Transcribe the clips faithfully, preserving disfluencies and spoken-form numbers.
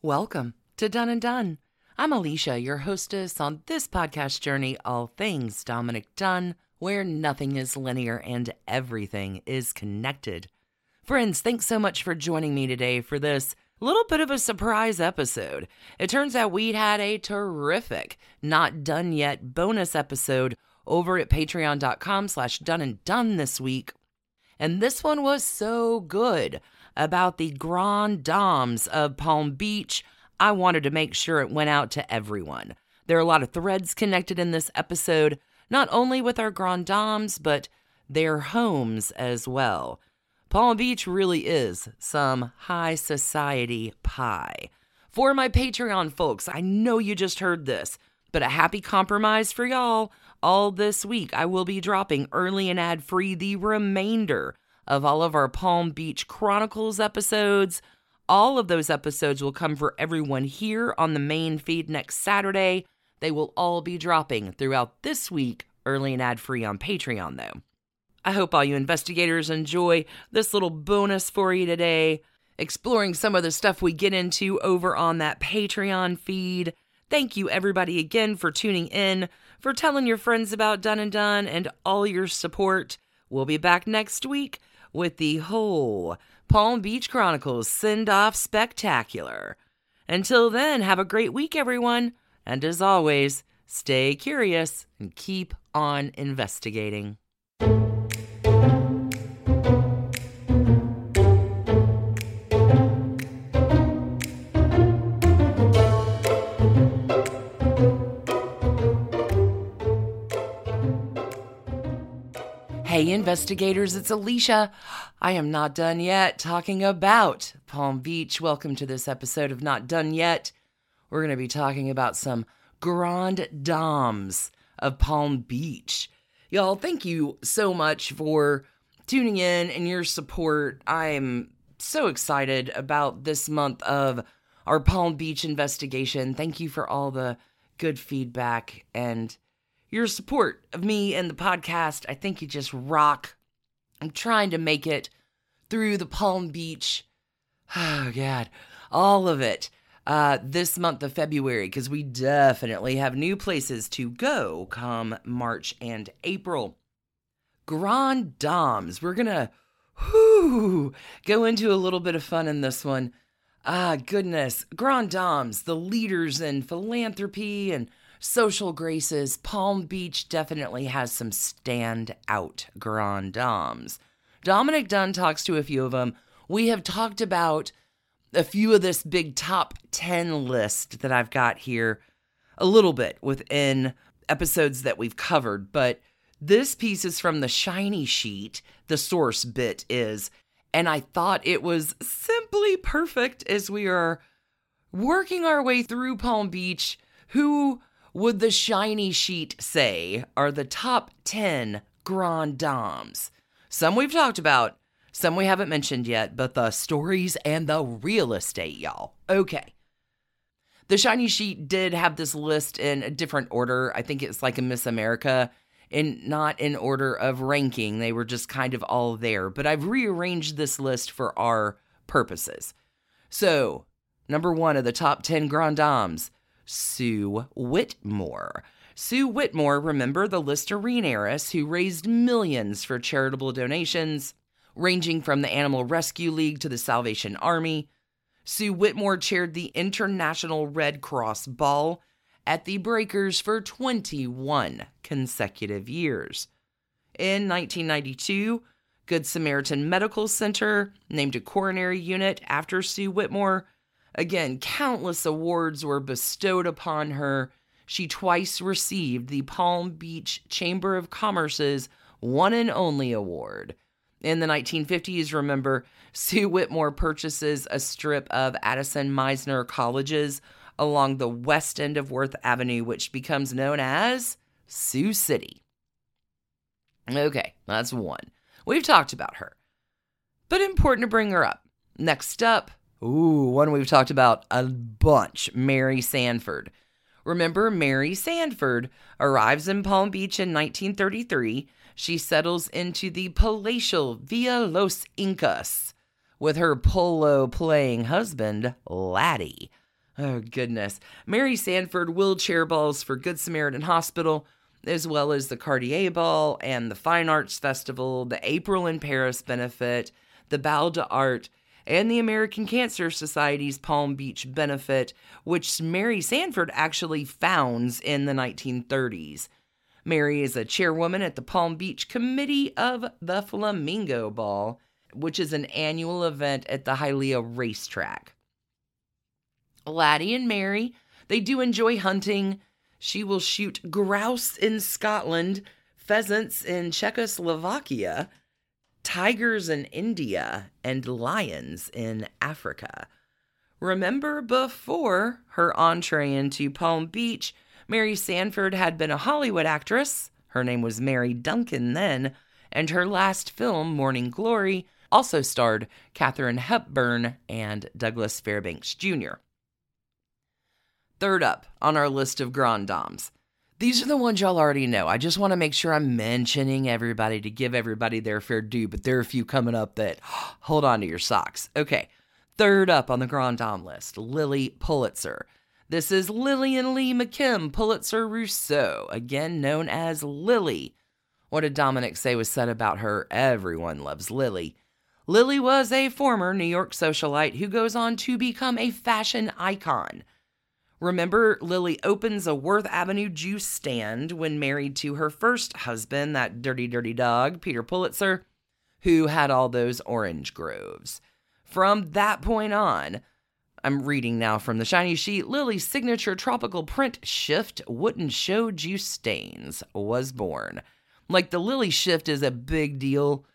Welcome to Dunne Dunne. I'm Alicia, your hostess on this podcast journey, all things Dominic Dunn, where nothing is linear and everything is connected. Friends, thanks so much for joining me today for this little bit of a surprise episode. It turns out we'd had a terrific Not Dunne Yet bonus episode over at patreon.com slash Dunne and Dunne this week. And this one was so good about the Grand Dames of Palm Beach. I wanted to make sure it went out to everyone. There are a lot of threads connected in this episode, not only with our Grand Dames, but their homes as well. Palm Beach really is some high society pie. For my Patreon folks, I know you just heard this, but a happy compromise for y'all. All this week, I will be dropping early and ad-free the remainder of all of our Palm Beach Chronicles episodes. All of those episodes will come for everyone here on the main feed next Saturday. They will all be dropping throughout this week, early and ad-free on Patreon, though. I hope all you investigators enjoy this little bonus for you today, exploring some of the stuff we get into over on that Patreon feed. Thank you, everybody, again for tuning in, for telling your friends about Dunne and Dunne, and all your support. We'll be back next week with the whole Palm Beach Chronicles send-off spectacular. Until then, have a great week, everyone. And as always, stay curious and keep on investigating. Hey, investigators, it's Alicia. I am not done yet talking about Palm Beach. Welcome to this episode of Not Done Yet. We're going to be talking about some Grand Dames of Palm Beach. Y'all, thank you so much for tuning in and your support. I'm so excited about this month of our Palm Beach investigation. Thank you for all the good feedback and your support of me and the podcast. I think you just rock. I'm trying to make it through the Palm Beach. Oh, God. All of it uh, this month of February, because we definitely have new places to go come March and April. Grand Dames. We're going to whoo, go into a little bit of fun in this one. Ah, goodness. Grand Dames, the leaders in philanthropy and social graces. Palm Beach definitely has some standout Grand Dames. Dominic Dunn talks to a few of them. We have talked about a few of this big top ten list that I've got here a little bit within episodes that we've covered, but this piece is from The Shiny Sheet. The source bit is, and I thought it was simply perfect as we are working our way through Palm Beach. Who would The Shiny Sheet say are the top ten Grand Dames? Some we've talked about, some we haven't mentioned yet, but the stories and the real estate, y'all. Okay. The Shiny Sheet did have this list in a different order. I think it's like a Miss America, and not in order of ranking. They were just kind of all there, but I've rearranged this list for our purposes. So, number one of the top ten Grand Dames, Sue Whitmore. Sue Whitmore, remember, the Listerine heiress who raised millions for charitable donations, ranging from the Animal Rescue League to the Salvation Army. Sue Whitmore chaired the International Red Cross Ball at the Breakers for twenty-one consecutive years. In nineteen ninety-two, Good Samaritan Medical Center named a coronary unit after Sue Whitmore. Again, countless awards were bestowed upon her. She twice received the Palm Beach Chamber of Commerce's One and Only Award. In the nineteen fifties, remember, Sue Whitmore purchases a strip of Addison Mizner colleges along the west end of Worth Avenue, which becomes known as Sioux City. Okay, that's one. We've talked about her, but important to bring her up. Next up, ooh, one we've talked about a bunch, Mary Sanford. Remember, Mary Sanford arrives in Palm Beach in nineteen thirty-three. She settles into the palatial Villa Los Incas with her polo-playing husband, Laddie. Oh, goodness. Mary Sanford wheelchair balls for Good Samaritan Hospital, as well as the Cartier Ball and the Fine Arts Festival, the April in Paris benefit, the Bal d'Art, and the American Cancer Society's Palm Beach benefit, which Mary Sanford actually founds in the nineteen thirties. Mary is a chairwoman at the Palm Beach Committee of the Flamingo Ball, which is an annual event at the Hialeah Racetrack. Laddie and Mary, they do enjoy hunting. She will shoot grouse in Scotland, pheasants in Czechoslovakia, tigers in India, and lions in Africa. Remember, before her entree into Palm Beach, Mary Sanford had been a Hollywood actress. Her name was Mary Duncan then, and her last film, Morning Glory, also starred Katharine Hepburn and Douglas Fairbanks Junior Third up on our list of Grand Dames. These are the ones y'all already know. I just want to make sure I'm mentioning everybody to give everybody their fair due, but there are a few coming up that hold on to your socks. Okay, third up on the Grand Dame list, Lily Pulitzer. This is Lillian Lee McKim, Pulitzer Rousseau, again known as Lily. What did Dominic say was said about her? Everyone loves Lily. Lily was a former New York socialite who goes on to become a fashion icon. Remember, Lily opens a Worth Avenue juice stand when married to her first husband, that dirty, dirty dog, Peter Pulitzer, who had all those orange groves. From that point on, I'm reading now from The Shiny Sheet, Lily's signature tropical print shift, wouldn't show juice stains, was born. Like, the Lily shift is a big deal.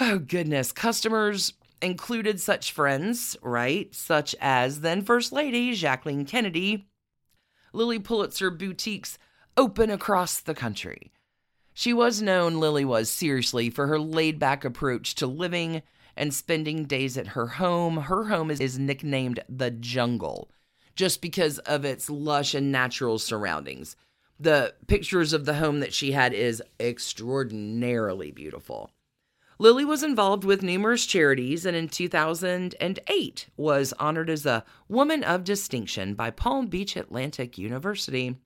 Oh, goodness. Customers included such friends, right, such as then First Lady Jacqueline Kennedy. Lily Pulitzer boutiques open across the country. She was known, Lily was, seriously, for her laid-back approach to living and spending days at her home. Her home is, is nicknamed the Jungle, just because of its lush and natural surroundings. The pictures of the home that she had is extraordinarily beautiful. Lily was involved with numerous charities, and in two thousand eight was honored as a Woman of Distinction by Palm Beach Atlantic University.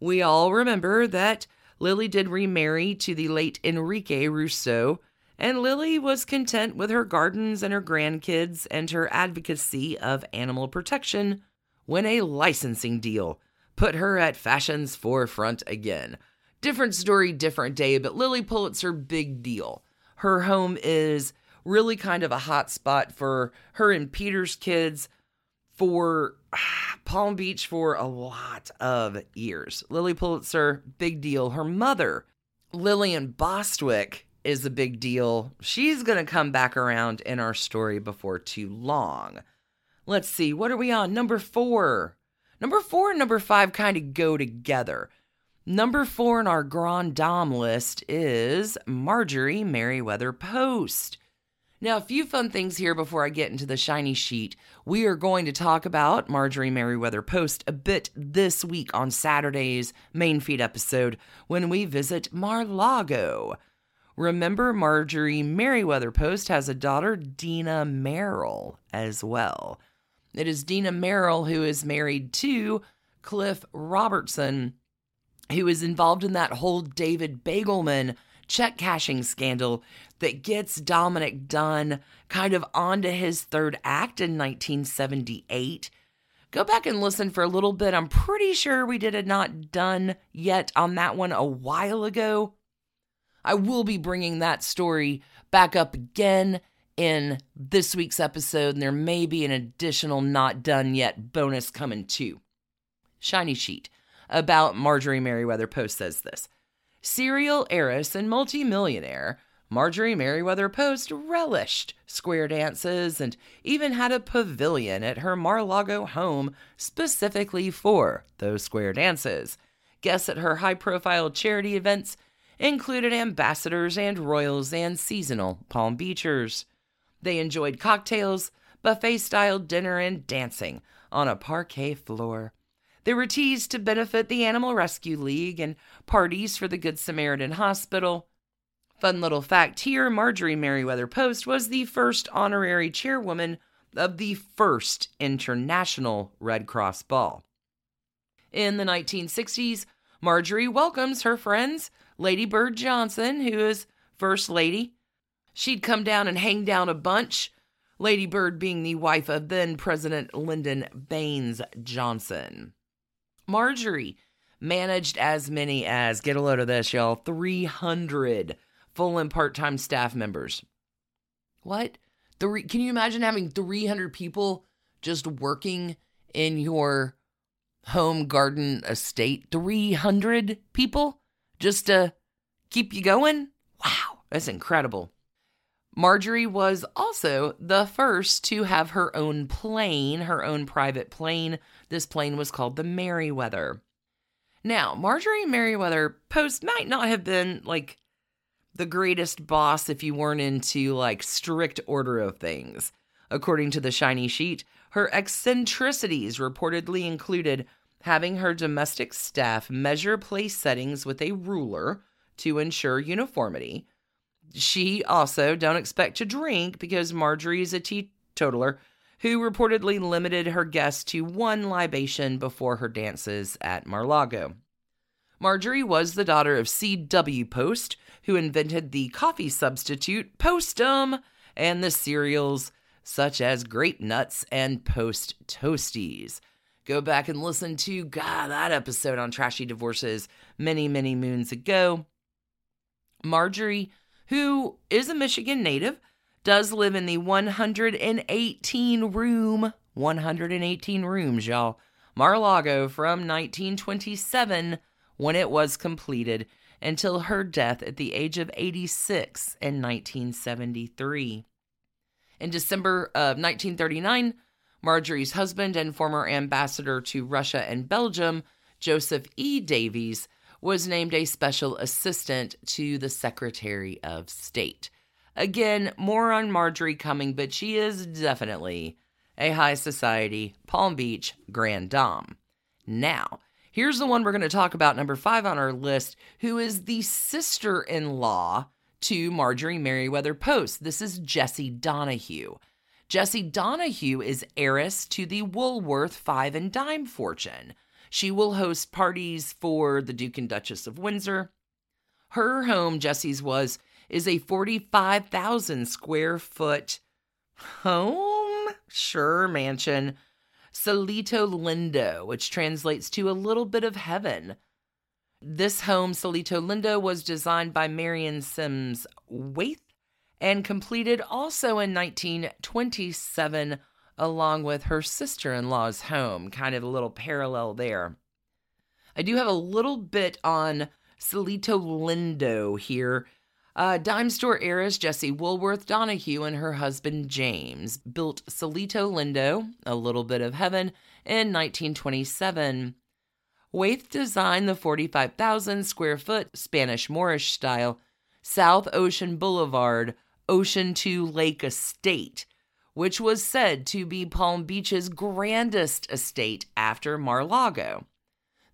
We all remember that Lily did remarry to the late Enrique Rousseau, and Lily was content with her gardens and her grandkids and her advocacy of animal protection when a licensing deal put her at fashion's forefront again. Different story, different day, but Lily Pulitzer, big deal. Her home is really kind of a hot spot for her and Peter's kids, for ah, Palm Beach, for a lot of years. Lily Pulitzer, big deal. Her mother, Lillian Bostwick, is a big deal. She's going to come back around in our story before too long. Let's see, what are we on? Number four. Number four and number five kind of go together. Number four in our Grand Dame list is Marjorie Merriweather Post. Now, a few fun things here before I get into the Shiny Sheet. We are going to talk about Marjorie Merriweather Post a bit this week on Saturday's main feed episode when we visit Mar-Lago. Remember, Marjorie Merriweather Post has a daughter, Dina Merrill, as well. It is Dina Merrill who is married to Cliff Robertson, who is involved in that whole David Bagelman check cashing scandal that gets Dominic Dunn kind of onto his third act in nineteen seventy-eight. Go back and listen for a little bit. I'm pretty sure we did a Not Dunne Yet on that one a while ago. I will be bringing that story back up again in this week's episode, and there may be an additional Not Dunne Yet bonus coming too. Shiny Sheet about Marjorie Merriweather Post says this. Serial heiress and multimillionaire, Marjorie Merriweather Post relished square dances and even had a pavilion at her Mar-a-Lago home specifically for those square dances. Guests at her high-profile charity events included ambassadors and royals and seasonal Palm Beachers. They enjoyed cocktails, buffet-style dinner, and dancing on a parquet floor. There were teas to benefit the Animal Rescue League and parties for the Good Samaritan Hospital. Fun little fact here, Marjorie Merriweather Post was the first honorary chairwoman of the first International Red Cross Ball. In the nineteen sixties, Marjorie welcomes her friends, Lady Bird Johnson, who is First Lady. She'd come down and hang down a bunch, Lady Bird being the wife of then-President Lyndon Baines Johnson. Marjorie managed as many as, get a load of this, y'all, three hundred full and part-time staff members. What? Three, can you imagine having three hundred people just working in your home, garden, estate? three hundred people just to keep you going? Wow, that's incredible. Marjorie was also the first to have her own plane, her own private plane. This plane was called the Merriweather. Now, Marjorie Merriweather Post might not have been, like, the greatest boss if you weren't into, like, strict order of things. According to The Shiny Sheet, her eccentricities reportedly included having her domestic staff measure place settings with a ruler to ensure uniformity. She also don't expect to drink because Marjorie is a teetotaler who reportedly limited her guests to one libation before her dances at Mar-a-Lago. Marjorie was the daughter of C W Post, who invented the coffee substitute Postum and the cereals such as Grape Nuts and Post Toasties. Go back and listen to, God, that episode on Trashy Divorces many, many moons ago. Marjorie, who is a Michigan native, does live in the one hundred eighteen room, one hundred eighteen rooms, y'all, Mar-a-Lago from nineteen twenty-seven, when it was completed, until her death at the age of eighty-six in nineteen seventy-three. In December of nineteen thirty-nine, Marjorie's husband and former ambassador to Russia and Belgium, Joseph E. Davies, was named a special assistant to the Secretary of State. Again, more on Marjorie coming, but she is definitely a high society Palm Beach Grand Dame. Now, here's the one we're going to talk about, number five on our list, who is the sister-in-law to Marjorie Merriweather Post. This is Jessie Donahue. Jessie Donahue is heiress to the Woolworth Five and Dime fortune. She will host parties for the Duke and Duchess of Windsor. Her home, Jessie's was, is a forty-five thousand square foot home, sure, mansion, Solito Lindo, which translates to a little bit of heaven. This home, Solito Lindo, was designed by Marion Sims Waite and completed also in nineteen twenty-seven, along with her sister-in-law's home. Kind of a little parallel there. I do have a little bit on Solito Lindo here. Uh, dime store heiress Jessie Woolworth Donahue and her husband James built Solito Lindo, a little bit of heaven, in nineteen twenty-seven. Waith designed the forty-five thousand square foot Spanish Moorish style South Ocean Boulevard Ocean two Lake Estate, which was said to be Palm Beach's grandest estate after Mar-a-Lago.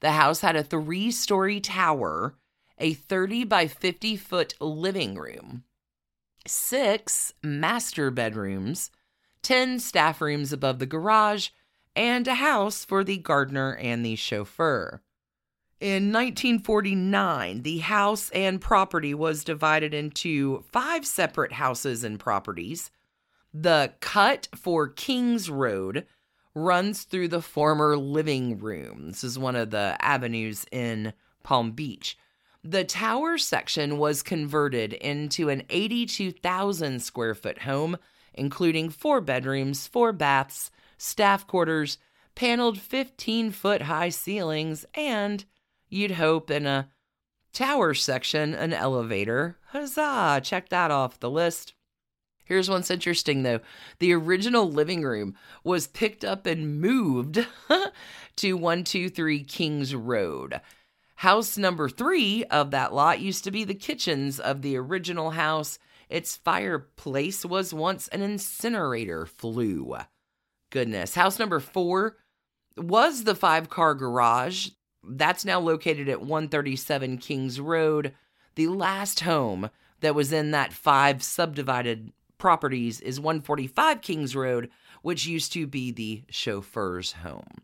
The house had a three-story tower, a thirty by fifty foot living room, six master bedrooms, ten staff rooms above the garage, and a house for the gardener and the chauffeur. In nineteen forty-nine, the house and property was divided into five separate houses and properties. The cut for Kings Road runs through the former living room. This is one of the avenues in Palm Beach. The tower section was converted into an eighty-two thousand square foot home, including four bedrooms, four baths, staff quarters, paneled fifteen foot high ceilings, and, you'd hope, in a tower section, an elevator. Huzzah! Check that off the list. Here's what's interesting, though. The original living room was picked up and moved to one two three Kings Road. House number three of that lot used to be the kitchens of the original house. Its fireplace was once an incinerator flue. Goodness. House number four was the five-car garage. That's now located at one thirty-seven Kings Road. The last home that was in that five subdivided properties is one forty-five Kings Road, which used to be the chauffeur's home.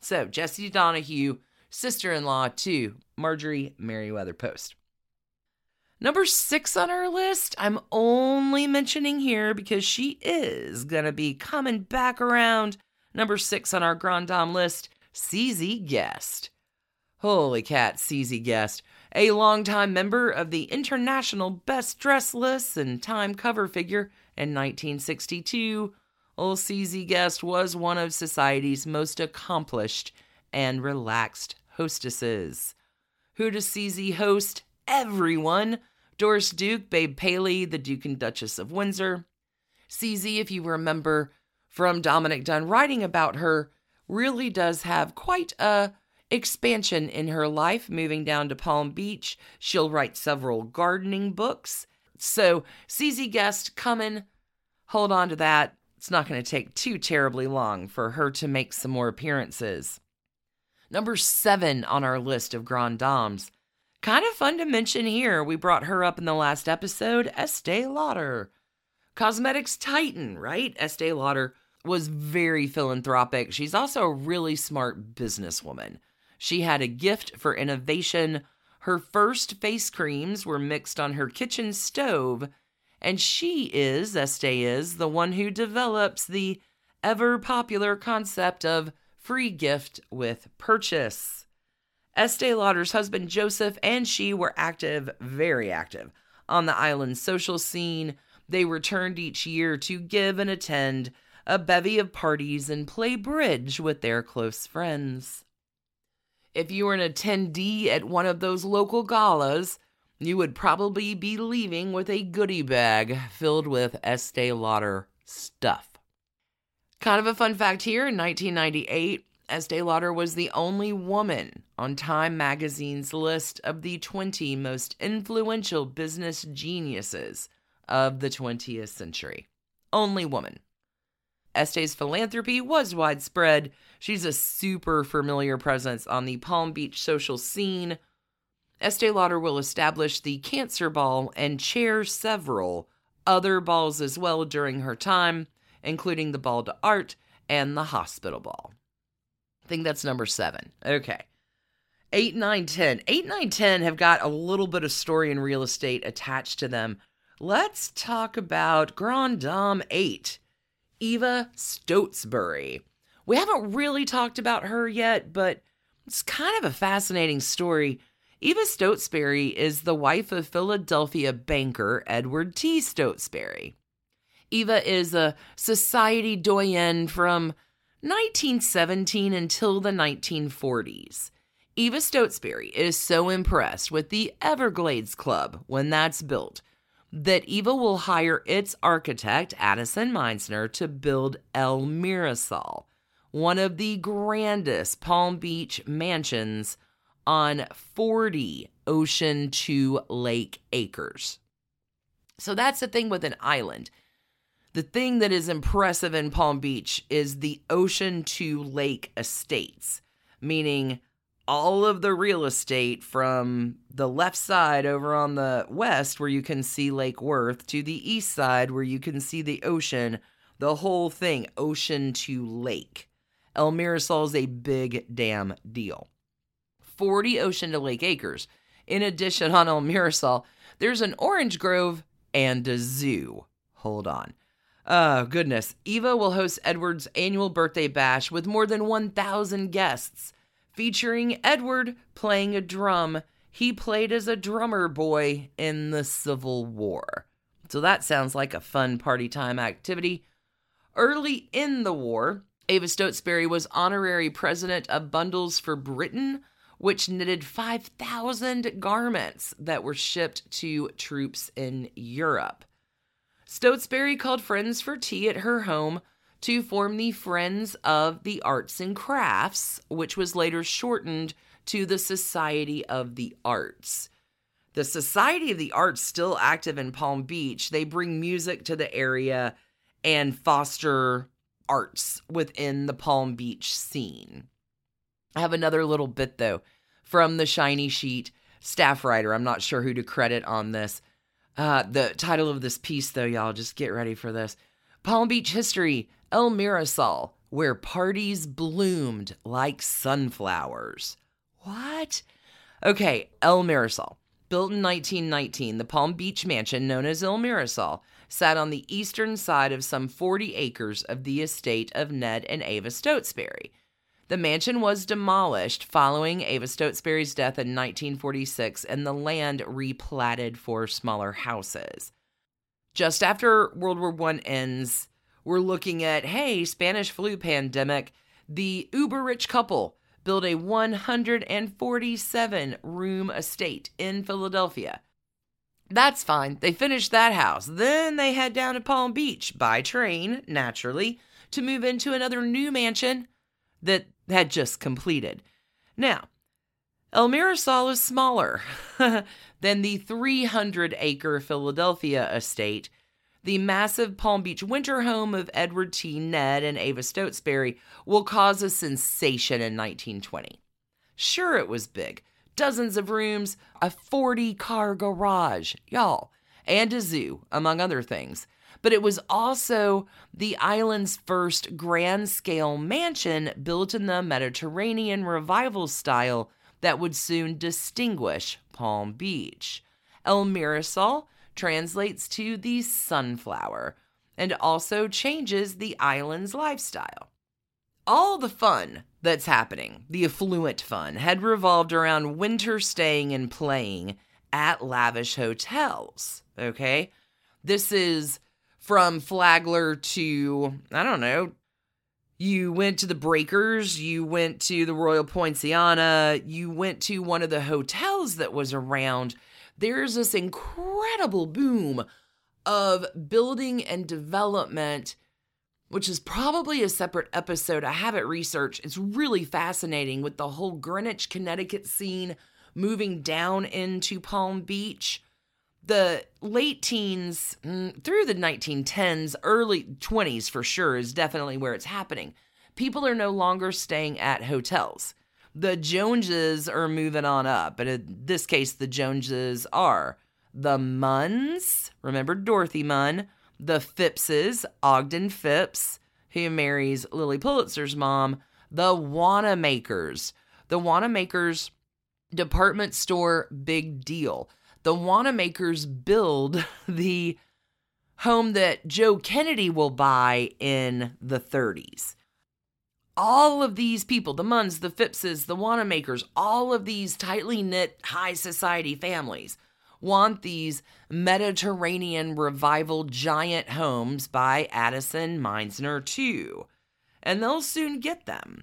So Jessie Donahue, sister-in-law to Marjorie Merriweather Post. Number six on our list, I'm only mentioning here because she is going to be coming back around. Number six on our Grand Dame list, C Z Guest. Holy cat, C Z Guest. A longtime member of the International Best Dressed List and Time cover figure in nineteen sixty-two, old C Z Guest was one of society's most accomplished and relaxed hostesses. Who does C Z host? Everyone. Doris Duke, Babe Paley, the Duke and Duchess of Windsor. C Z, if you remember from Dominic Dunn writing about her, really does have quite a expansion in her life, moving down to Palm Beach. She'll write several gardening books. So C Z Guest coming. Hold on to that. It's not going to take too terribly long for her to make some more appearances. Number seven on our list of Grand Dames. Kind of fun to mention here. We brought her up in the last episode, Estee Lauder. Cosmetics titan, right? Estee Lauder was very philanthropic. She's also a really smart businesswoman. She had a gift for innovation. Her first face creams were mixed on her kitchen stove, and she is, Estee is, the one who develops the ever-popular concept of free gift with purchase. Estee Lauder's husband, Joseph, and she were active, very active, on the island's social scene. They returned each year to give and attend a bevy of parties and play bridge with their close friends. If you were an attendee at one of those local galas, you would probably be leaving with a goodie bag filled with Estee Lauder stuff. Kind of a fun fact here, in nineteen ninety-eight, Estee Lauder was the only woman on Time magazine's list of the twenty most influential business geniuses of the twentieth century. Only woman. Estee's philanthropy was widespread. She's a super familiar presence on the Palm Beach social scene. Estee Lauder will establish the Cancer Ball and chair several other balls as well during her time, including the Ball d'Art and the Hospital Ball. I think that's number seven. Okay. Eight, nine, ten. Eight, nine, ten have got a little bit of story and real estate attached to them. Let's talk about Grand Dame eight, Eva Stotesbury. We haven't really talked about her yet, but it's kind of a fascinating story. Eva Stotesbury is the wife of Philadelphia banker Edward T. Stotesbury. Eva is a society doyenne from nineteen seventeen until the nineteen forties. Eva Stotesbury is so impressed with the Everglades Club when that's built that Eva will hire its architect, Addison Mizner, to build El Mirasol, one of the grandest Palm Beach mansions on forty Ocean to Lake acres. So that's the thing with an island. The thing that is impressive in Palm Beach is the ocean to lake estates, meaning all of the real estate from the left side over on the west where you can see Lake Worth to the east side where you can see the ocean, the whole thing, ocean to lake. El Mirasol is a big damn deal. forty ocean to lake acres. In addition, on El Mirasol, there's an orange grove and a zoo. Hold on. Oh, goodness. Eva will host Edward's annual birthday bash with more than one thousand guests, featuring Edward playing a drum. He played as a drummer boy in the Civil War. So that sounds like a fun party time activity. Early in the war, Eva Stotesbury was honorary president of Bundles for Britain, which knitted five thousand garments that were shipped to troops in Europe. Stotesbury called friends for tea at her home to form the Friends of the Arts and Crafts, which was later shortened to the Society of the Arts. The Society of the Arts is still active in Palm Beach. They bring music to the area and foster arts within the Palm Beach scene. I have another little bit, though, from The Shiny Sheet staff writer. I'm not sure who to credit on this. Uh, the title of this piece, though, y'all, just get ready for this. Palm Beach History, El Mirasol, where parties bloomed like sunflowers. What? Okay, El Mirasol. Built in nineteen nineteen, the Palm Beach mansion, known as El Mirasol, sat on the eastern side of some forty acres of the estate of Ned and Eva Stotesbury. The mansion was demolished following Eva Stotesbury's death in nineteen forty-six and the land replatted for smaller houses. Just after World War One ends, we're looking at, hey, Spanish flu pandemic, the uber-rich couple built a one hundred forty-seven room estate in Philadelphia. That's fine. They finished that house. Then they head down to Palm Beach by train, naturally, to move into another new mansion that had just completed. Now, El Mirasol is smaller than the three hundred acre Philadelphia estate. The massive Palm Beach winter home of Edward T. Ned and Eva Stotesbury will cause a sensation in nineteen twenty. Sure, it was big. Dozens of rooms, a forty-car garage, y'all, and a zoo, among other things. But it was also the island's first grand-scale mansion built in the Mediterranean revival style that would soon distinguish Palm Beach. El Mirasol translates to the sunflower and also changes the island's lifestyle. All the fun that's happening, the affluent fun, had revolved around winter staying and playing at lavish hotels, okay? This is from Flagler to, I don't know, you went to the Breakers, you went to the Royal Poinciana, you went to one of the hotels that was around. There's this incredible boom of building and development, which is probably a separate episode. I have it researched. It's really fascinating with the whole Greenwich, Connecticut scene moving down into Palm Beach. The late teens through the nineteen tens, early twenties for sure is definitely where it's happening. People are no longer staying at hotels. The Joneses are moving on up, but in this case, the Joneses are the Munns, remember Dorothy Munn, the Phippses, Ogden Phipps, who marries Lily Pulitzer's mom, the Wanamaker's. The Wanamaker's department store, big deal. The Wanamaker's build the home that Joe Kennedy will buy in the thirties. All of these people, the Munns, the Phippses, the Wanamakers, all of these tightly knit high society families want these Mediterranean revival giant homes by Addison Mizner too. And they'll soon get them.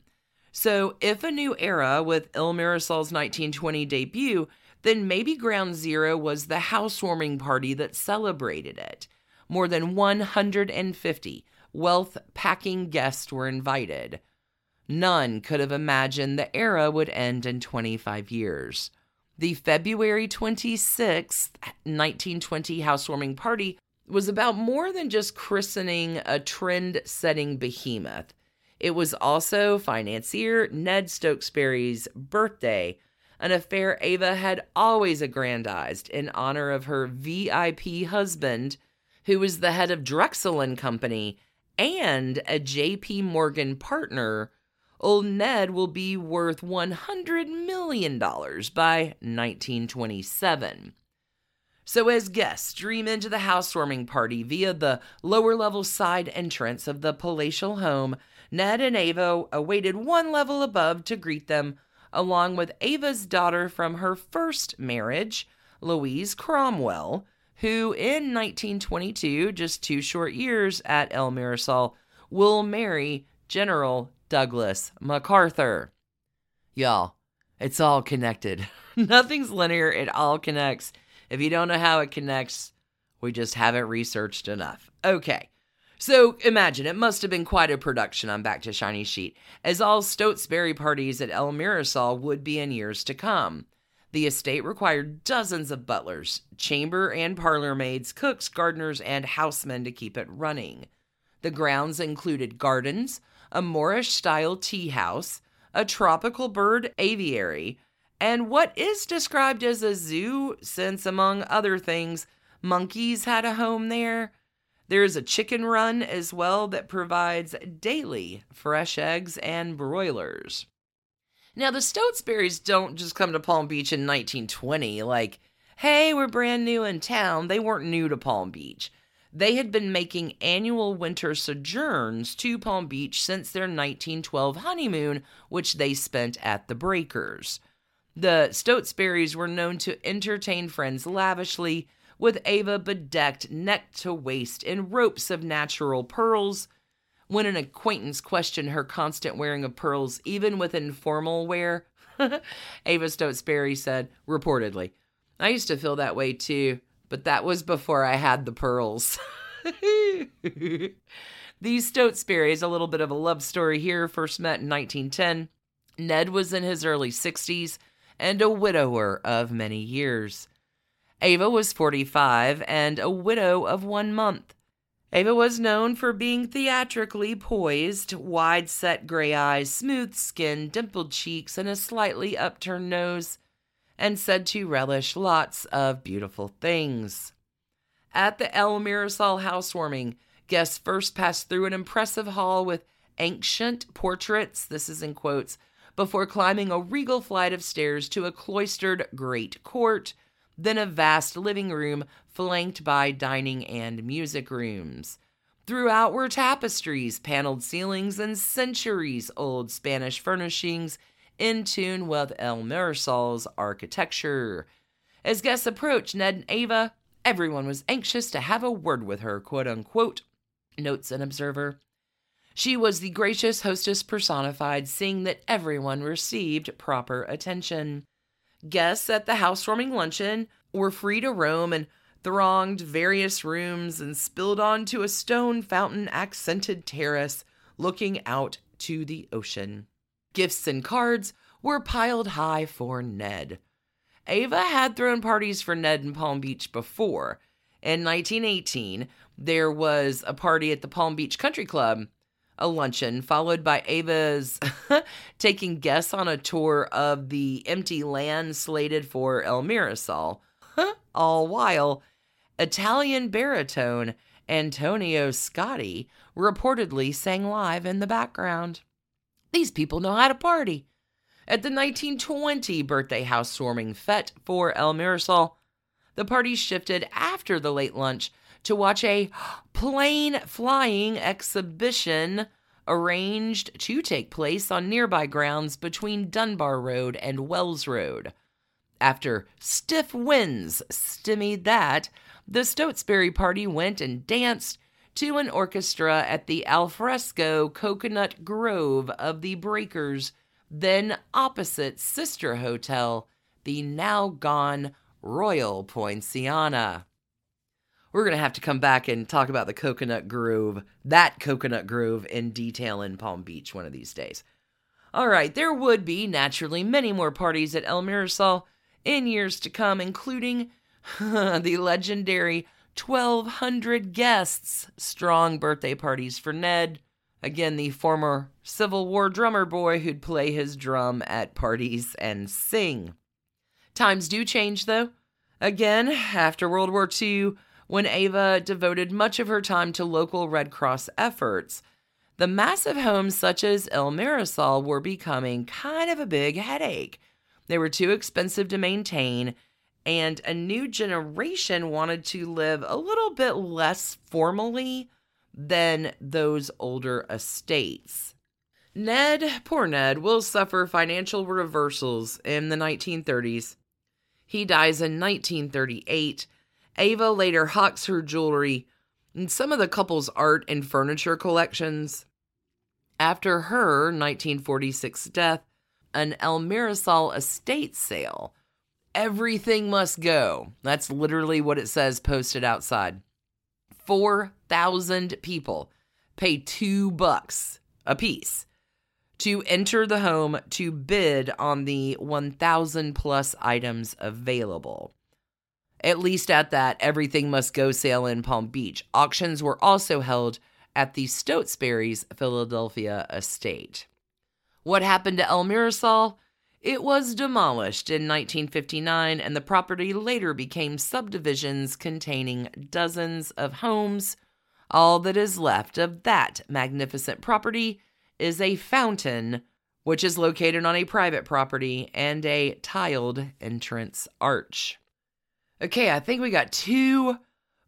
So if a new era with El Mirasol's nineteen twenty debut, then maybe ground zero was the housewarming party that celebrated it. More than one hundred fifty wealth-packing guests were invited. None could have imagined the era would end in twenty-five years. The February twenty-sixth, nineteen twenty housewarming party was about more than just christening a trend-setting behemoth. It was also financier Ned Stokesbury's birthday, an affair Eva had always aggrandized in honor of her V I P husband, who was the head of Drexel and Company and a J P Morgan partner. Old Ned will be worth one hundred million dollars by nineteen twenty-seven. So as guests stream into the housewarming party via the lower-level side entrance of the palatial home, Ned and Eva awaited one level above to greet them, along with Eva's daughter from her first marriage, Louise Cromwell, who in nineteen twenty-two, just two short years at El Mirasol, will marry General Douglas MacArthur. Y'all, it's all connected. Nothing's linear. It all connects. If you don't know how it connects, we just haven't researched enough. Okay. So imagine, it must have been quite a production on Back to Shiny Sheet, as all Stotesbury parties at El Mirasol would be in years to come. The estate required dozens of butlers, chamber and parlor maids, cooks, gardeners, and housemen to keep it running. The grounds included gardens, a Moorish-style tea house, a tropical bird aviary, and what is described as a zoo, since, among other things, monkeys had a home there. There is a chicken run as well that provides daily fresh eggs and broilers. Now, the Stotesburys don't just come to Palm Beach in nineteen twenty, like, hey, we're brand new in town. They weren't new to Palm Beach. They had been making annual winter sojourns to Palm Beach since their nineteen twelve honeymoon, which they spent at the Breakers. The Stotesburys were known to entertain friends lavishly, with Eva bedecked neck to waist in ropes of natural pearls. When an acquaintance questioned her constant wearing of pearls, even with informal wear, Eva Stotesbury said, reportedly, I used to feel that way too, but that was before I had the pearls. These Stotesburys, a little bit of a love story here, first met in nineteen ten. Ned was in his early sixties and a widower of many years. Eva was forty-five and a widow of one month. Eva was known for being theatrically poised, wide-set gray eyes, smooth skin, dimpled cheeks, and a slightly upturned nose, and said to relish lots of beautiful things. At the El Mirasol housewarming, guests first passed through an impressive hall with ancient portraits, this is in quotes, before climbing a regal flight of stairs to a cloistered great court, then a vast living room flanked by dining and music rooms. Throughout were tapestries, paneled ceilings, and centuries-old Spanish furnishings in tune with El Mirasol's architecture. As guests approached Ned and Eva, everyone was anxious to have a word with her, quote-unquote, notes an observer. She was the gracious hostess personified, seeing that everyone received proper attention. Guests at the housewarming luncheon were free to roam and thronged various rooms and spilled onto a stone fountain-accented terrace looking out to the ocean. Gifts and cards were piled high for Ned. Eva had thrown parties for Ned in Palm Beach before. In nineteen eighteen, there was a party at the Palm Beach Country Club, a luncheon, followed by Eva's taking guests on a tour of the empty land slated for El Mirasol, all while Italian baritone Antonio Scotti reportedly sang live in the background. These people know how to party. At the nineteen twenty birthday housewarming fete for El Mirasol, the party shifted after the late lunch to watch a plane flying exhibition arranged to take place on nearby grounds between Dunbar Road and Wells Road. After stiff winds stymied that, the Stotesbury party went and danced to an orchestra at the alfresco Coconut Grove of the Breakers, then opposite sister hotel, the now gone Royal Poinciana. We're going to have to come back and talk about the Coconut Grove, that Coconut Grove in detail in Palm Beach one of these days. All right, there would be, naturally, many more parties at El Mirasol in years to come, including the legendary twelve hundred guests, strong birthday parties for Ned, again, the former Civil War drummer boy who'd play his drum at parties and sing. Times do change, though. Again, after World War Two, when Eva devoted much of her time to local Red Cross efforts, the massive homes such as El Mirasol were becoming kind of a big headache. They were too expensive to maintain, and a new generation wanted to live a little bit less formally than those older estates. Ned, poor Ned, will suffer financial reversals in the nineteen thirties. He dies in nineteen thirty-eight. Eva later hawks her jewelry and some of the couple's art and furniture collections. After her nineteen forty-six death, an El Mirasol estate sale. Everything must go. That's literally what it says posted outside. four thousand people pay two bucks a piece to enter the home to bid on the one thousand plus items available. At least at that Everything Must Go sale in Palm Beach. Auctions were also held at the Stotesbury's Philadelphia estate. What happened to El Mirasol? It was demolished in nineteen fifty-nine, and the property later became subdivisions containing dozens of homes, All that is left of that magnificent property is a fountain, which is located on a private property, and a tiled entrance arch. Okay, I think we got two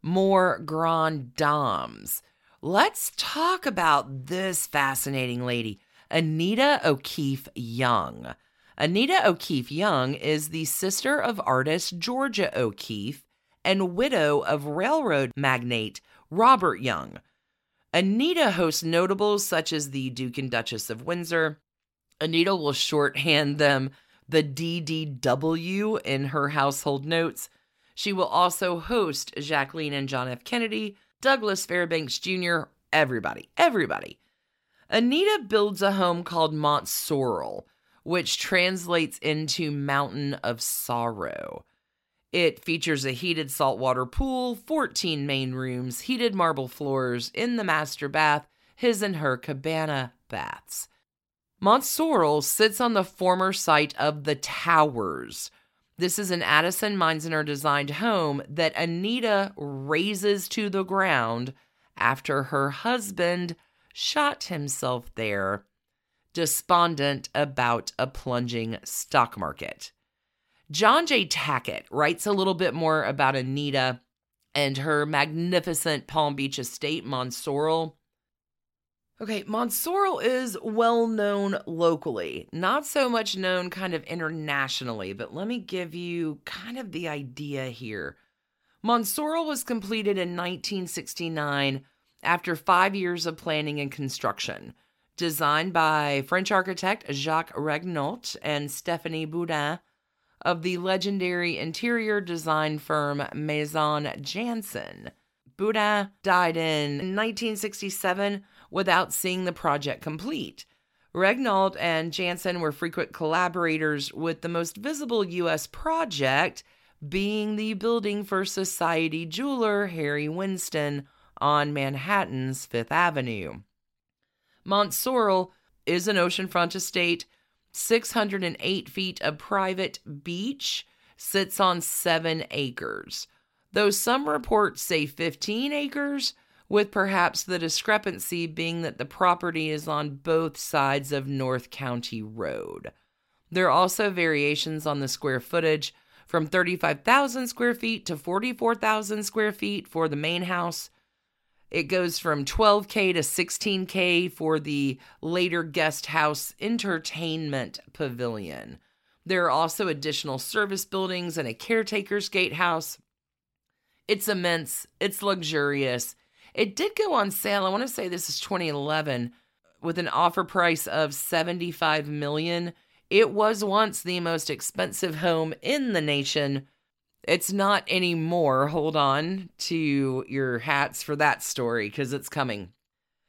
more Grand Dames. Let's talk about this fascinating lady, Anita O'Keefe Young. Anita O'Keefe Young is the sister of artist Georgia O'Keefe and widow of railroad magnate Robert Young. Anita hosts notables such as the Duke and Duchess of Windsor. Anita will shorthand them the D D W in her household notes. She will also host Jacqueline and John F. Kennedy, Douglas Fairbanks Junior, everybody, everybody. Anita builds a home called Mont Sorrel, which translates into Mountain of Sorrow. It features a heated saltwater pool, fourteen main rooms, heated marble floors, in the master bath, his and her cabana baths. Mont Sorrel sits on the former site of the Towers. This is an Addison Mizner designed home that Anita razes to the ground after her husband shot himself there, despondent about a plunging stock market. John J. Tackett writes a little bit more about Anita and her magnificent Palm Beach estate, Mont Sorrel. Okay, Mont Sorrel is well known locally, not so much known kind of internationally, but let me give you kind of the idea here. Mont Sorrel was completed in nineteen sixty-nine after five years of planning and construction. Designed by French architect Jacques Regnault and Stéphanie Boudin of the legendary interior design firm Maison Janssen. Boudin died in nineteen sixty-seven without seeing the project complete. Regnault and Janssen were frequent collaborators, with the most visible U S project being the building for society jeweler Harry Winston on Manhattan's Fifth Avenue. Mont Sorrel is an oceanfront estate, six hundred eight feet of private beach, sits on seven acres. Though some reports say fifteen acres, with perhaps the discrepancy being that the property is on both sides of North County Road. There are also variations on the square footage, from thirty-five thousand square feet to forty-four thousand square feet for the main house. It goes from twelve thousand to sixteen thousand for the later guest house entertainment pavilion. There are also additional service buildings and a caretaker's gatehouse. It's immense. It's luxurious. It did go on sale, I want to say this is twenty eleven, with an offer price of seventy-five million dollars. It was once the most expensive home in the nation. It's not anymore. Hold on to your hats for that story, because it's coming.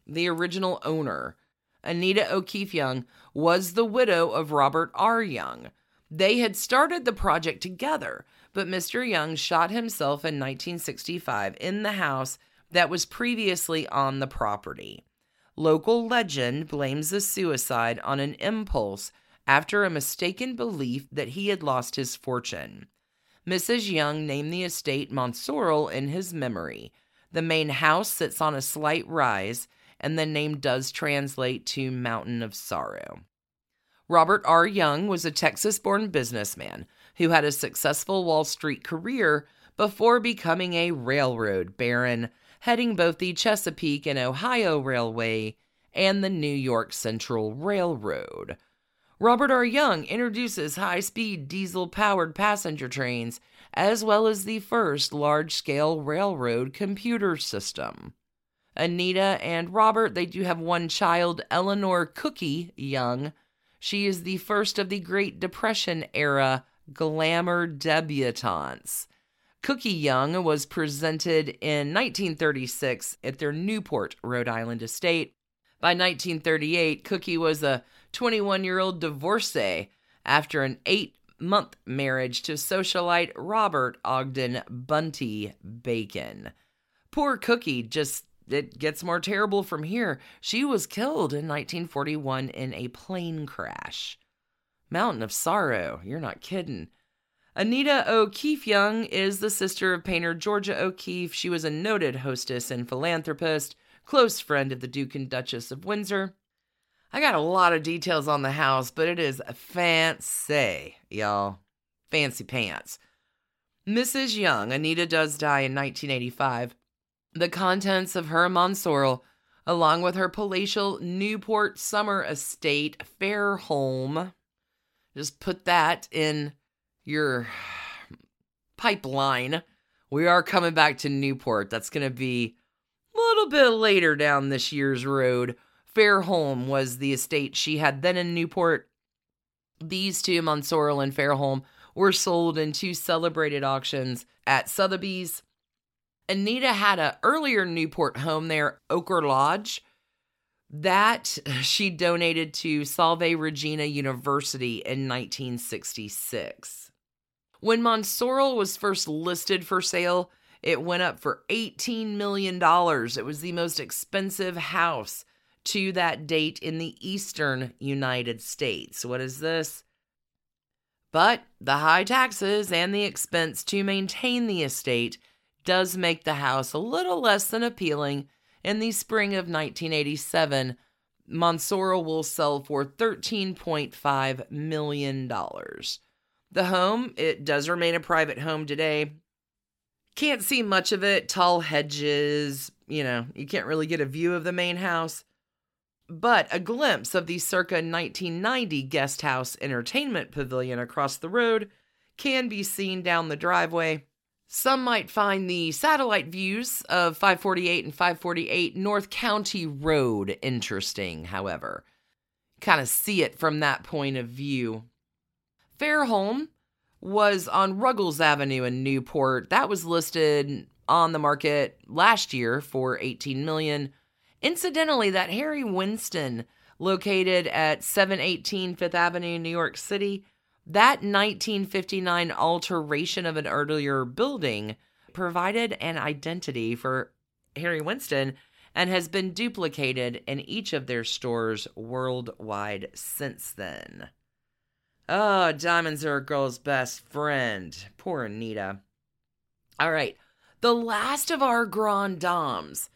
The original owner, Anita O'Keefe Young, was the widow of Robert R. Young. They had started the project together, but Mister Young shot himself in nineteen sixty-five in the house that was previously on the property. Local legend blames the suicide on an impulse after a mistaken belief that he had lost his fortune. Missus Young named the estate Mont Sorrel in his memory. The main house sits on a slight rise, and the name does translate to Mountain of Sorrow. Robert R. Young was a Texas-born businessman who had a successful Wall Street career before becoming a railroad baron, heading both the Chesapeake and Ohio Railway and the New York Central Railroad. Robert R. Young introduces high-speed diesel-powered passenger trains, as well as the first large-scale railroad computer system. Anita and Robert, they do have one child, Eleanor Cookie Young. She is the first of the Great Depression-era glamour debutantes. Cookie Young was presented in nineteen thirty-six at their Newport, Rhode Island estate. By nineteen thirty-eight, Cookie was a twenty-one-year-old divorcee after an eight-month marriage to socialite Robert Ogden Bunty Bacon. Poor Cookie, just, it gets more terrible from here. She was killed in nineteen forty-one in a plane crash. Mountain of Sorrow, you're not kidding. Anita O'Keefe Young is the sister of painter Georgia O'Keeffe. She was a noted hostess and philanthropist, close friend of the Duke and Duchess of Windsor. I got a lot of details on the house, but it is fancy, y'all. Fancy pants. Missus Young, Anita does die in nineteen eighty-five. The contents of her mansoral, along with her palatial Newport summer estate, Fairholme, just put that in your pipeline. We are coming back to Newport. That's going to be a little bit later down this year's road. Fairholme was the estate she had then in Newport. These two, Mansoral and Fairholme, were sold in two celebrated auctions at Sotheby's. Anita had an earlier Newport home there, Ochre Lodge, that she donated to Salve Regina University in nineteen sixty-six. When Mansoral was first listed for sale, it went up for eighteen million dollars. It was the most expensive house to that date in the eastern United States. What is this? But the high taxes and the expense to maintain the estate does make the house a little less than appealing. In the spring of nineteen eighty-seven, Mansoral will sell for thirteen point five million dollars. The home, it does remain a private home today. Can't see much of it, tall hedges, you know, you can't really get a view of the main house. But a glimpse of the circa nineteen ninety guest house entertainment pavilion across the road can be seen down the driveway. Some might find the satellite views of five forty-eight and five forty-eight North County Road interesting, however. Kind of see it from that point of view. Fairholme was on Ruggles Avenue in Newport. That was listed on the market last year for eighteen million dollars. Incidentally, that Harry Winston, located at seven eighteen Fifth Avenue, New York City, that nineteen fifty-nine alteration of an earlier building provided an identity for Harry Winston and has been duplicated in each of their stores worldwide since then. Oh, diamonds are a girl's best friend. Poor Anita. All right, the last of our Grand Dames.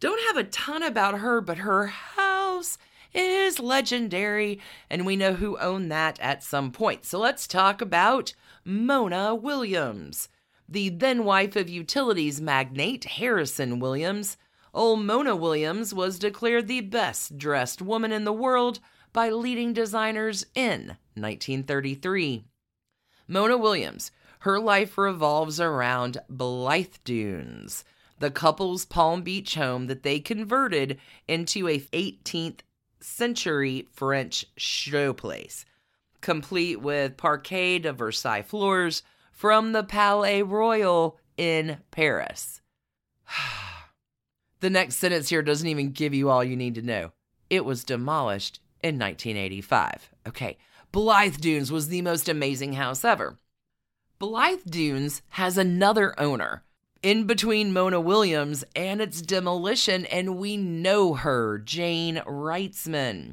Don't have a ton about her, but her house is legendary, and we know who owned that at some point. So let's talk about Mona Williams, the then wife of utilities magnate Harrison Williams. Old Mona Williams was declared the best-dressed woman in the world by leading designers in nineteen thirty-three. Mona Williams, her life revolves around Blythe Dunes, the couple's Palm Beach home that they converted into a eighteenth century French showplace, complete with parquet de Versailles floors from the Palais Royal in Paris. The next sentence here doesn't even give you all you need to know. It was demolished in nineteen eighty-five. Okay, Blythe Dunes was the most amazing house ever. Blythe Dunes has another owner in between Mona Williams and its demolition, and we know her, Jayne Wrightsman.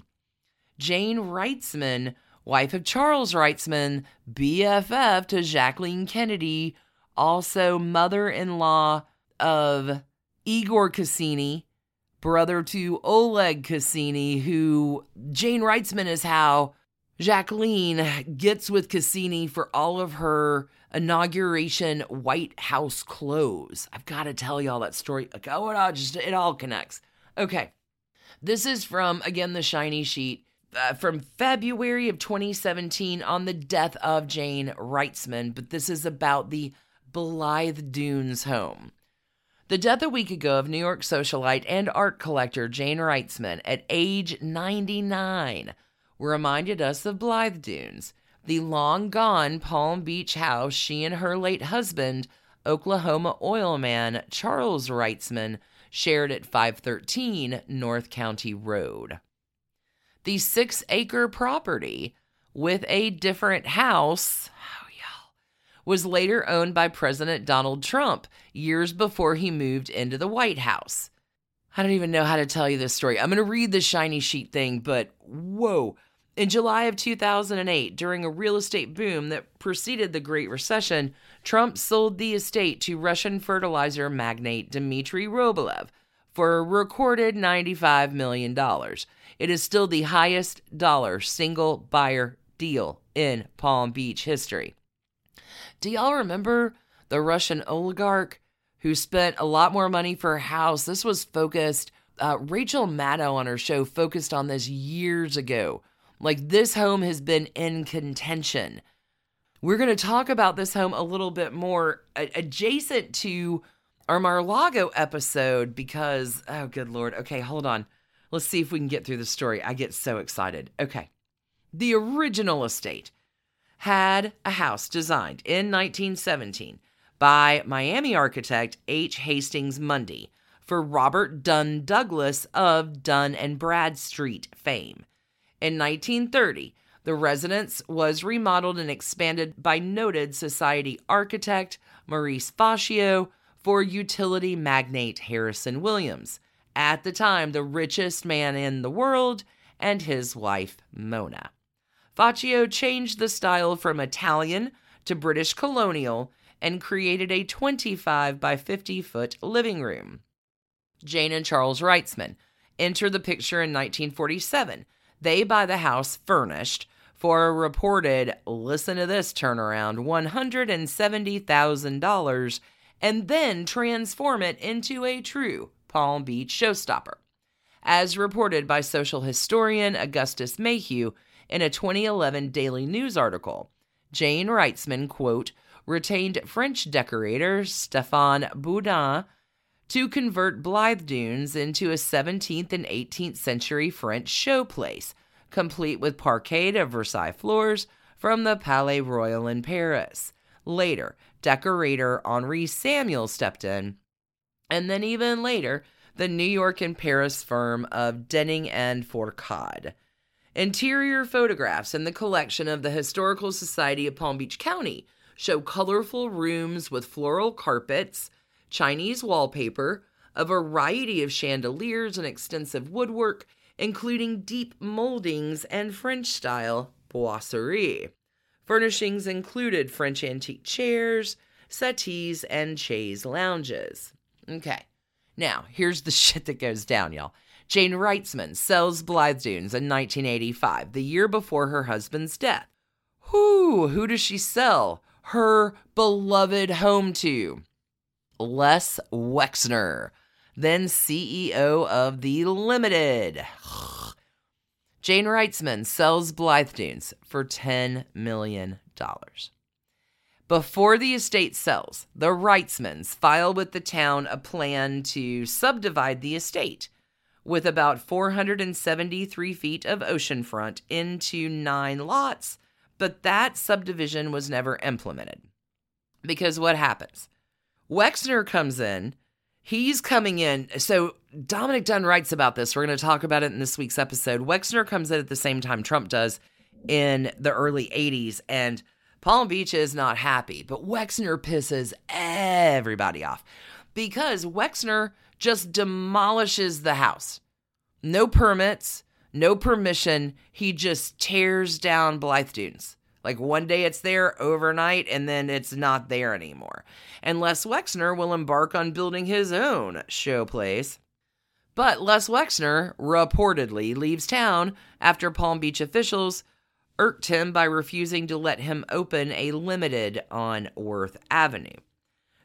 Jayne Wrightsman, wife of Charles Wrightsman, B F F to Jacqueline Kennedy, also mother-in-law of Igor Cassini, brother to Oleg Cassini, who Jayne Wrightsman is how Jacqueline gets with Cassini for all of her inauguration White House clothes. I've got to tell y'all that story. Like, oh, it all just, it all connects. Okay. This is from, again, The Shiny Sheet, uh, from February of twenty seventeen on the death of Jayne Wrightsman, but this is about the Blythe Dunes home. The death a week ago of New York socialite and art collector Jayne Wrightsman at age ninety-nine reminded us of Blythe Dunes, the long-gone Palm Beach house she and her late husband, Oklahoma oil man Charles Wrightsman, shared at five thirteen North County Road. The six-acre property, with a different house, oh, y'all, was later owned by President Donald Trump years before he moved into the White House. I don't even know how to tell you this story. I'm going to read the Shiny Sheet thing, but whoa. In July of two thousand eight, during a real estate boom that preceded the Great Recession, Trump sold the estate to Russian fertilizer magnate Dmitry Rublev for a recorded ninety-five million dollars. It is still the highest dollar single buyer deal in Palm Beach history. Do y'all remember the Russian oligarch who spent a lot more money for a house? This was focused, uh, Rachel Maddow on her show focused on this years ago. Like, this home has been in contention. We're going to talk about this home a little bit more a- adjacent to our Mar-a-Lago episode because, oh, good Lord. Okay, hold on. Let's see if we can get through the story. I get so excited. Okay. The original estate had a house designed in nineteen seventeen by Miami architect H. Hastings Mundy for Robert Dunn Douglas of Dunn and Bradstreet fame. In nineteen thirty, the residence was remodeled and expanded by noted society architect Maurice Fascio for utility magnate Harrison Williams, at the time the richest man in the world, and his wife Mona. Fascio changed the style from Italian to British colonial and created a twenty-five by fifty foot living room. Jayne and Charles Wrightsman enter the picture in nineteen forty-seven. They buy the house furnished for a reported, listen to this turnaround, one hundred seventy thousand dollars and then transform it into a true Palm Beach showstopper. As reported by social historian Augustus Mayhew in a twenty eleven Daily News article, Jayne Wrightsman, quote, retained French decorator Stéphane Boudin to convert Blythe Dunes into a seventeenth and eighteenth century French showplace, complete with parquet of Versailles floors from the Palais Royal in Paris. Later, decorator Henri Samuel stepped in, and then even later, the New York and Paris firm of Denning and Fourcade. Interior photographs in the collection of the Historical Society of Palm Beach County show colorful rooms with floral carpets, Chinese wallpaper, a variety of chandeliers and extensive woodwork, including deep moldings and French-style boiserie. Furnishings included French antique chairs, settees, and chaise lounges. Okay, now here's the shit that goes down, y'all. Jayne Wrightsman sells Blythe Dunes in nineteen eighty-five, the year before her husband's death. Who? Who does she sell her beloved home to? Les Wexner, then C E O of The Limited. Jayne Wrightsman sells Blythe Dunes for ten million dollars. Before the estate sells, the Wrightsmans file with the town a plan to subdivide the estate with about four hundred seventy-three feet of oceanfront into nine lots, but that subdivision was never implemented. Because what happens? Wexner comes in. He's coming in. So Dominic Dunn writes about this. We're going to talk about it in this week's episode. Wexner comes in at the same time Trump does in the early eighties, and Palm Beach is not happy. But Wexner pisses everybody off because Wexner just demolishes the house. No permits, no permission. He just tears down Blythe Dunes. Like, one day it's there overnight, and then it's not there anymore. And Les Wexner will embark on building his own showplace. But Les Wexner reportedly leaves town after Palm Beach officials irked him by refusing to let him open a Limited on Worth Avenue.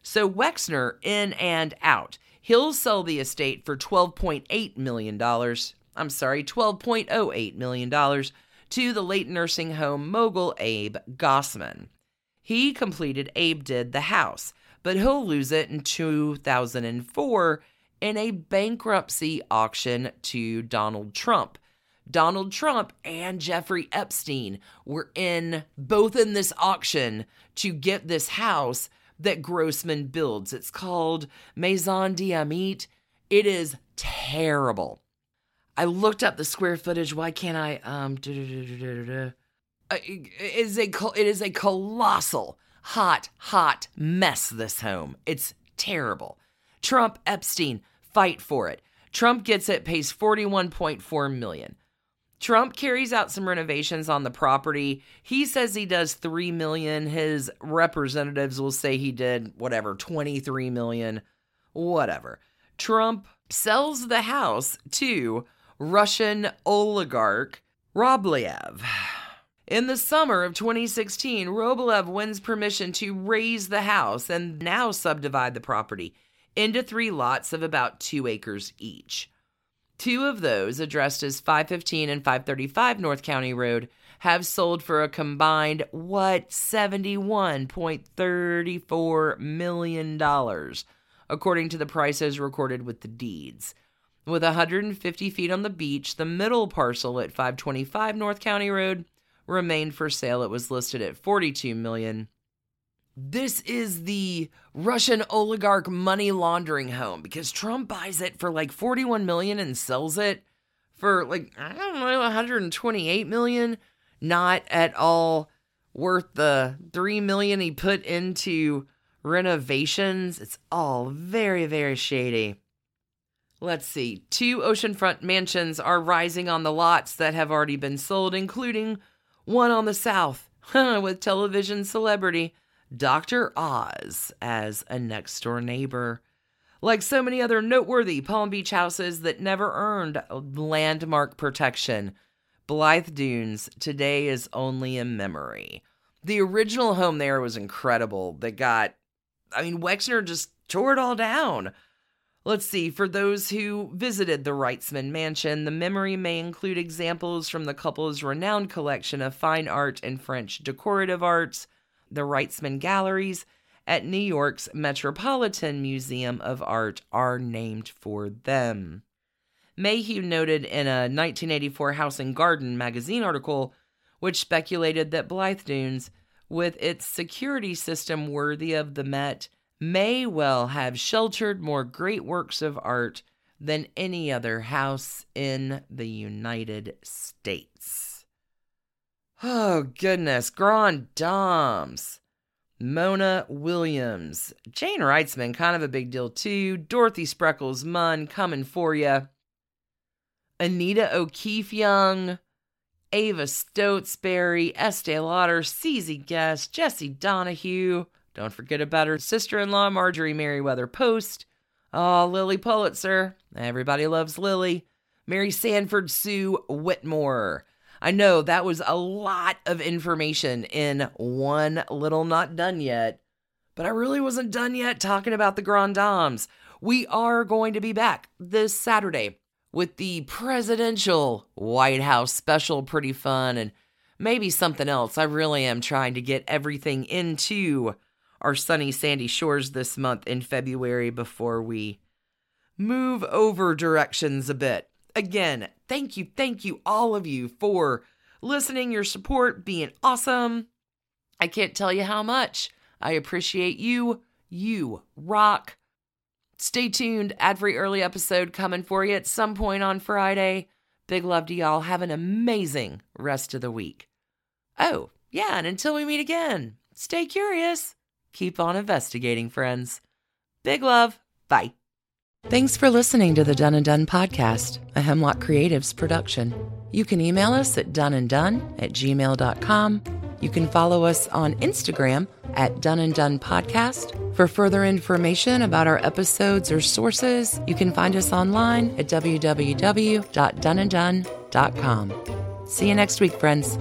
So Wexner, in and out. He'll sell the estate for twelve point eight million dollars. I'm sorry, twelve point oh eight million dollars. to the late nursing home mogul Abe Gossman. He completed, Abe did, the house, but he'll lose it in two thousand four in a bankruptcy auction to Donald Trump. Donald Trump and Jeffrey Epstein were in, both in this auction to get this house that Grossman builds. It's called Maison Diamite. It is terrible. I looked up the square footage. Why can't I? Um, uh, it is a it is a colossal, hot, hot mess, this home. It's terrible. Trump, Epstein fight for it. Trump gets it, pays forty-one point four million dollars. Trump carries out some renovations on the property. He says he does three million dollars. His representatives will say he did whatever, twenty-three million dollars, whatever. Trump sells the house to Russian oligarch Roblev. In the summer of twenty sixteen, Roblev wins permission to raise the house and now subdivide the property into three lots of about two acres each. Two of those, addressed as five fifteen and five thirty-five North County Road, have sold for a combined, what, seventy-one point three four million dollars, according to the prices recorded with the deeds. With one hundred fifty feet on the beach, the middle parcel at five twenty-five North County Road remained for sale. It was listed at forty-two million dollars. This is the Russian oligarch money laundering home, because Trump buys it for like forty-one million dollars and sells it for like, I don't know, one hundred twenty-eight million dollars. Not at all worth the three million dollars he put into renovations. It's all very, very shady. Let's see. Two oceanfront mansions are rising on the lots that have already been sold, including one on the south with television celebrity Doctor Oz as a next-door neighbor. Like so many other noteworthy Palm Beach houses that never earned landmark protection, Blythe Dunes today is only a memory. The original home there was incredible. They got, I mean, Wexner just tore it all down. Let's see, for those who visited the Wrightsman Mansion, the memory may include examples from the couple's renowned collection of fine art and French decorative arts, the Wrightsman Galleries at New York's Metropolitan Museum of Art are named for them. Mayhew noted in a nineteen eighty-four House and Garden magazine article, which speculated that Blythe Dunes, with its security system worthy of the Met, may well have sheltered more great works of art than any other house in the United States. Oh, goodness. Grand Dames. Mona Williams. Jayne Wrightsman, kind of a big deal, too. Dorothy Spreckles Munn, coming for ya. Anita O'Keefe Young. Eva Stotesbury. Estee Lauder. C Z Guest. Jessie Donahue. Don't forget about her sister-in-law, Marjorie Merriweather Post. Oh, Lily Pulitzer. Everybody loves Lily. Mary Sanford. Sue Whitmore. I know that was a lot of information in one little Not Done Yet, but I really wasn't done yet talking about the Grand Dames. We are going to be back this Saturday with the presidential White House special, pretty fun, and maybe something else. I really am trying to get everything into our sunny sandy shores this month in February before we move over directions a bit. Again, thank you, thank you, all of you for listening, your support, being awesome. I can't tell you how much. I appreciate you. You rock. Stay tuned. Ad-free early episode coming for you at some point on Friday. Big love to y'all. Have an amazing rest of the week. Oh, yeah, and until we meet again, stay curious. Keep on investigating, friends. Big love. Bye. Thanks for listening to the Done and Done podcast, a Hemlock Creatives production. You can email us at doneanddone at gmail dot com. You can follow us on Instagram at Done and Done Podcast. For further information about our episodes or sources, you can find us online at w w w dot done and done dot com. See you next week, friends.